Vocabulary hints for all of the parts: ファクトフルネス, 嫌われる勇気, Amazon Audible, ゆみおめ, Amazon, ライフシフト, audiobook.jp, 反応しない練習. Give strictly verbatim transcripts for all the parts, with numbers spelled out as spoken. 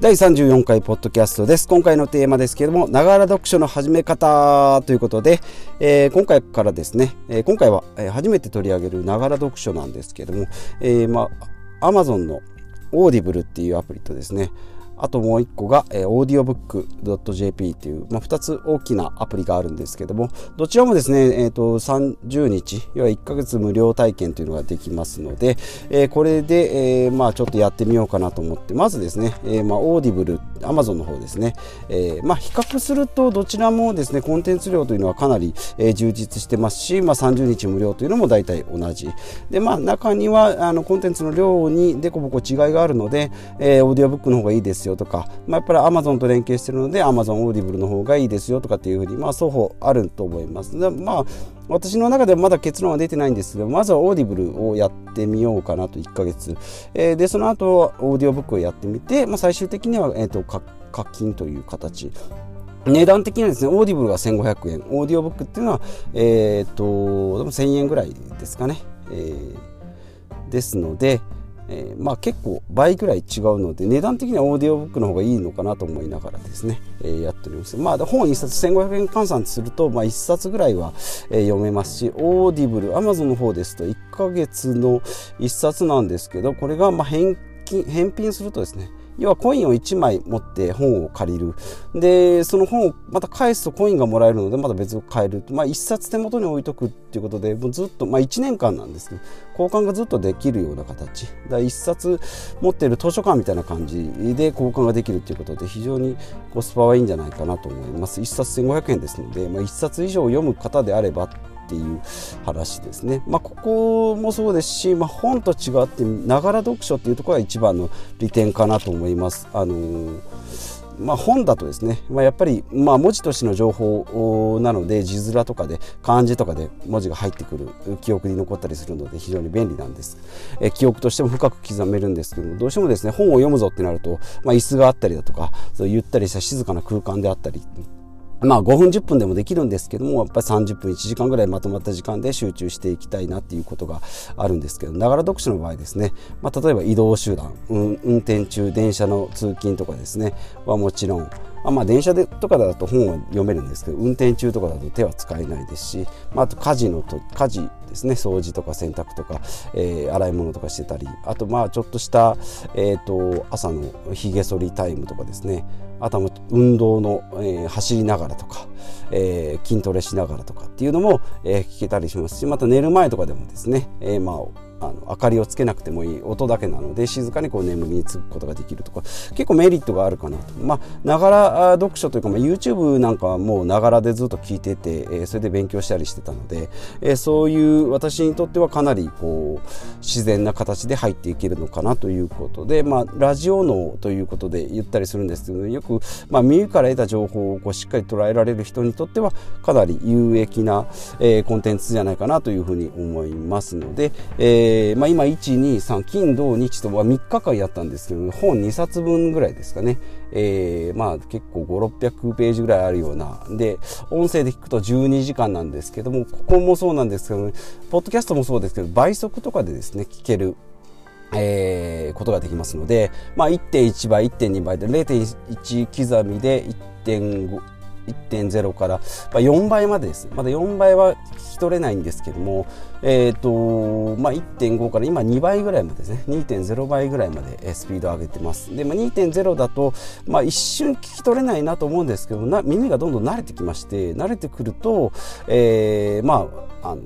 だいさんじゅうよんかいポッドキャストです。今回のテーマですけれども、ながら読書の始め方ということで、えー、今回からですね、えー、今回は初めて取り上げるながら読書なんですけれども、えー、まあ Amazon のオーディブルっていうアプリとですね、あともういっこが、えー、オーディオブックドットジェーピー っていう、まあ、ふたつ大きなアプリがあるんですけども、どちらもですね、えー、とさんじゅうにち、要はいっかげつ無料体験というのができますので、えー、これで、えーまあ、ちょっとやってみようかなと思って、まずですね、えーまあ、オーディブル、Amazon の方ですね、えーまあ、比較するとどちらもですね、コンテンツ量というのはかなり、えー、充実してますし、まあ、さんじゅうにち無料というのも大体同じで、まあ、中にはあのコンテンツの量にデコボコ違いがあるので、えー、オーディオブックの方がいいですよとか、まあ、やっぱり Amazon と連携しているので Amazon オーディブルの方がいいですよとかっていうふうに、まあ、双方あると思います。で、まあ、私の中ではまだ結論は出てないんですけど、まずはオーディブルをやってみようかなといっかげつ、えー、でその後オーディオブックをやってみて、まあ、最終的には、えーと、課金という形、値段的にはですね、オーディブルがせんごひゃくえん、オーディオブックっていうのは、えー、とでもせんえんぐらいですかね、えー、ですので、えーまあ、結構倍くらい違うので、値段的にはオーディオブックの方がいいのかなと思いながらですね、えー、やっております。まあ、本いっさつせんごひゃくえん換算すると、まあ、いっさつぐらいは、えー、読めますし、オーディブル Amazon の方ですといっかげつのいっさつなんですけど、これがまあ 返金、返品するとですね、要はコインをいちまい持って本を借りる。で、その本をまた返すとコインがもらえるので、また別を買える。まあ、いっさつ手元に置いとくっていうことで、もうずっと、まあ、いちねんかんなんですね。交換がずっとできるような形。だからいっさつ持っている図書館みたいな感じで交換ができるということで、非常にコスパはいいんじゃないかなと思います。いっさつせんごひゃくえんですので、まあ、いっさつ以上読む方であれば、っていう話ですね。まあ、ここもそうですし、まあ、本と違ってながら読書っていうところが一番の利点かなと思います。あのーまあ、本だとですね、まあ、やっぱりまあ文字としての情報なので、字面とかで漢字とかで文字が入ってくる、記憶に残ったりするので非常に便利なんです。え記憶としても深く刻めるんですけども、どうしてもですね、本を読むぞってなると、まあ、椅子があったりだとか、そうゆったりした静かな空間であったり、まあごふんじゅっぷんでもできるんですけども、やっぱりさんじゅっぷんいちじかんぐらいまとまった時間で集中していきたいなっていうことがあるんですけど、ながら読書の場合ですね、まあ、例えば移動手段、うん、運転中、電車の通勤とかですねはもちろん、あまあ電車でとかだと本は読めるんですけど、運転中とかだと手は使えないですし、まあ、あと家事のと家事ですね、掃除とか洗濯とか、えー、洗い物とかしてたり、あとまあちょっとした、えー、と朝のひげ剃りタイムとかですね、あとは運動の、えー、走りながらとか、えー、筋トレしながらとかっていうのも、えー、聞けたりしますし、また寝る前とかでもですね、えー、まああの明かりをつけなくてもいい音だけなので、静かにこう眠りにつくことができるとか、結構メリットがあるかなと。まあながら読書というか、まあ、YouTube なんかはもうながらでずっと聞いてて、えー、それで勉強したりしてたので、えー、そういう私にとってはかなりこう自然な形で入っていけるのかなということで、まあラジオ脳ということで言ったりするんですけど、よく、まあ、耳から得た情報をこうしっかり捉えられる人にとってはかなり有益な、えー、コンテンツじゃないかなというふうに思いますので、えーえーまあ、今いち、に、さん金土日とはみっかかんやったんですけど、本にさつぶんぐらいですかね、えー、まあ結構ごひゃく、ろっぴゃくページぐらいあるようなで、音声で聞くとじゅうにじかんなんですけども、ここもそうなんですけど、ね、ポッドキャストもそうですけど、倍速とかでですね聞ける、えー、ことができますので、まあ、いってんいちばい いってんに 倍で れいてんいち 刻みで いってんごいってんゼロ からよんばいまでです。まだよんばいは聞き取れないんですけども、えーとまあ、いってんご から今にばいぐらいまでですね、にてんゼロばいぐらいまでスピードを上げてます。で、まあ、にてんゼロ だと、まあ、一瞬聞き取れないなと思うんですけど、な耳がどんどん慣れてきまして、慣れてくると、えー、まああの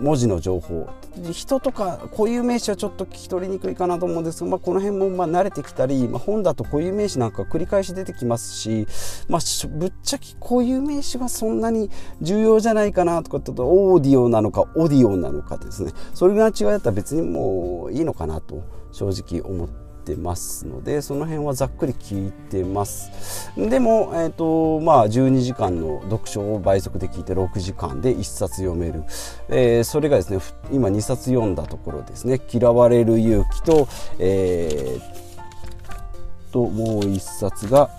文字の情報、人とか固有名詞はちょっと聞き取りにくいかなと思うんですが、まあ、この辺もまあ慣れてきたり、まあ、本だと固有名詞なんか繰り返し出てきますし、まあ、ぶっちゃけ固有名詞はそんなに重要じゃないかなとか、とオーディオなのかオディオなのかですね、それぐらいの違いだったら別にもういいのかなと正直思ってますので、その辺はざっくり聞いてます。でも、えーとまあ、じゅうにじかんの読書を倍速で聞いてろくじかんでいっさつ読める、えー、それがですね今にさつ読んだところですね、嫌われる勇気と、えー、ともういっさつが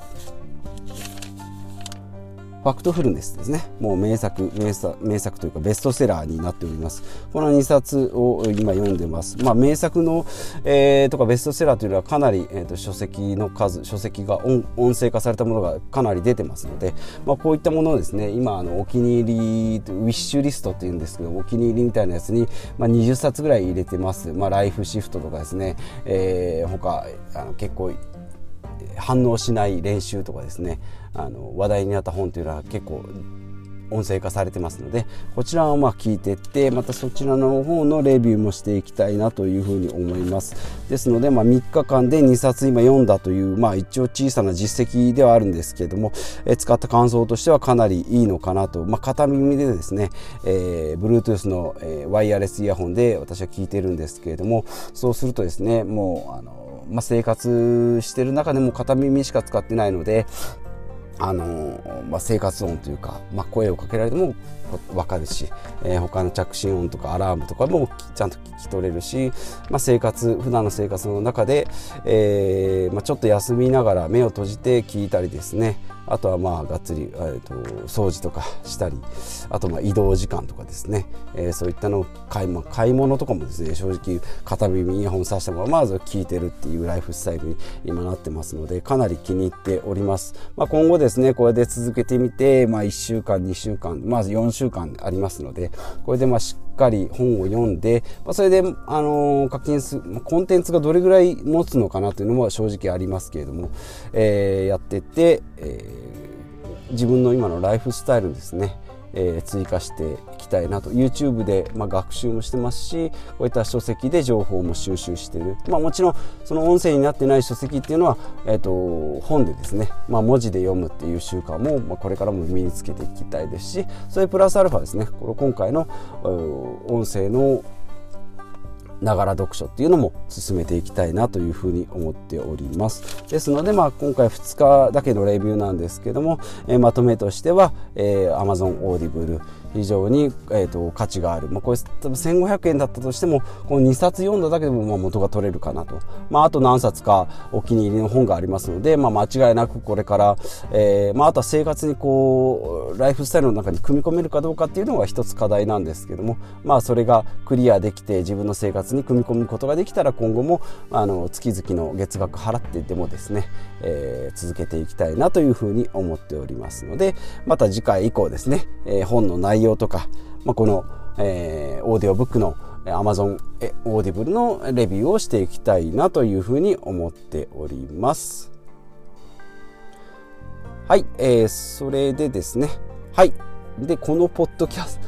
ファクトフルネスですね。もう名作、名作、名作というかベストセラーになっております。このにさつを今読んでます。まあ名作の、えー、とかベストセラーというのはかなり、えー、と書籍の数、書籍が 音, 音声化されたものがかなり出てますので、まあ、こういったものをですね、今あのお気に入り、ウィッシュリストっていうんですけど、お気に入りみたいなやつに、まあ、にじゅっさつぐらい入れてます。まあライフシフトとかですね、えー、他あの結構反応しない練習とかですね、あの話題になった本というのは結構音声化されてますので、こちらをまあ聞いていって、またそちらの方のレビューもしていきたいなというふうに思います。ですので、まあみっかかんでにさつ今読んだという、まあ、一応小さな実績ではあるんですけれども、え使った感想としてはかなりいいのかなと、まあ、片耳でですね、えー、Bluetooth の、えー、ワイヤレスイヤホンで私は聞いてるんですけれども、そうするとですね、もうあのまあ、生活してる中でも片耳しか使ってないので、あのまあ、生活音というか、まあ、声をかけられても分かるし、えー、他の着信音とかアラームとかもちゃんと聞き取れるし、まあ、生活普段の生活の中で、えーまあ、ちょっと休みながら目を閉じて聞いたりですね、あとはまあがっつり、えー、と掃除とかしたり、あとまあ移動時間とかですね、えー、そういったのを買い、まあ、買い物とかもですね、正直片耳イヤホンさせたままず聞いてるっていうライフスタイルに今なってますので、かなり気に入っております。まあ、今後ですね、これで続けてみて、まあ、いっしゅうかんにしゅうかん、まあ、よんしゅうかんありますので、これでまあしっかり本を読んで、まあ、それで、あのー、課金するコンテンツがどれぐらい持つのかなというのも正直ありますけれども、えー、やってって、えー自分の今のライフスタイルですね、えー、追加していきたいなと。 YouTube で、まあ、学習もしてますし、こういった書籍で情報も収集している、まあ、もちろんその音声になってない書籍っていうのは、えー、と本でですね、まあ、文字で読むっていう習慣も、まあ、これからも身につけていきたいですし、それプラスアルファですね、この今回の音声のながら読書っていうのも進めていきたいなというふうに思っております。ですので、まあ、今回ふつかだけのレビューなんですけども、えー、まとめとしては、えー、Amazon Audible非常に、えー、と価値がある、まあ、これ多分せんごひゃくえんだったとしても、このにさつ読んだだけでもまあ元が取れるかなと、まあ、あと何冊かお気に入りの本がありますので、まあ、間違いなくこれから、えーまあ、あとは生活にこうライフスタイルの中に組み込めるかどうかっていうのが一つ課題なんですけども、まあ、それがクリアできて自分の生活に組み込むことができたら、今後もあの月々の月額払ってでもですね、えー、続けていきたいなというふうに思っておりますので、また次回以降ですね、えー、本の内容とか、まあ、この、えー、オーディオブックの Amazon オーディブルのレビューをしていきたいなというふうに思っております。はい、えー、それでですね、はい、でこのポッドキャス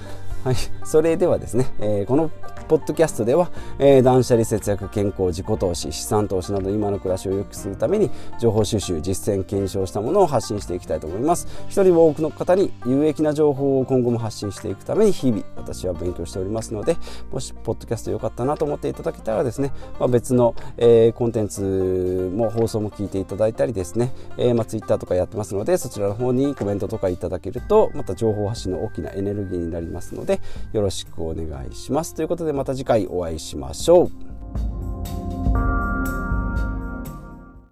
ト、はい、それではですね、えー、このポッドキャストでは、えー、断捨離、節約、健康、自己投資、資産投資など今の暮らしを良くするために情報収集、実践、検証したものを発信していきたいと思います。一人も多くの方に有益な情報を今後も発信していくために日々私は勉強しておりますので、もしポッドキャスト良かったなと思っていただけたらですね、まあ、別の、えー、コンテンツも放送も聞いていただいたりですね、えーまあ、Twitter とかやってますので、そちらの方にコメントとかいただけると、また情報発信の大きなエネルギーになりますので、よろしくお願いします。ということで、また次回お会いしましょう。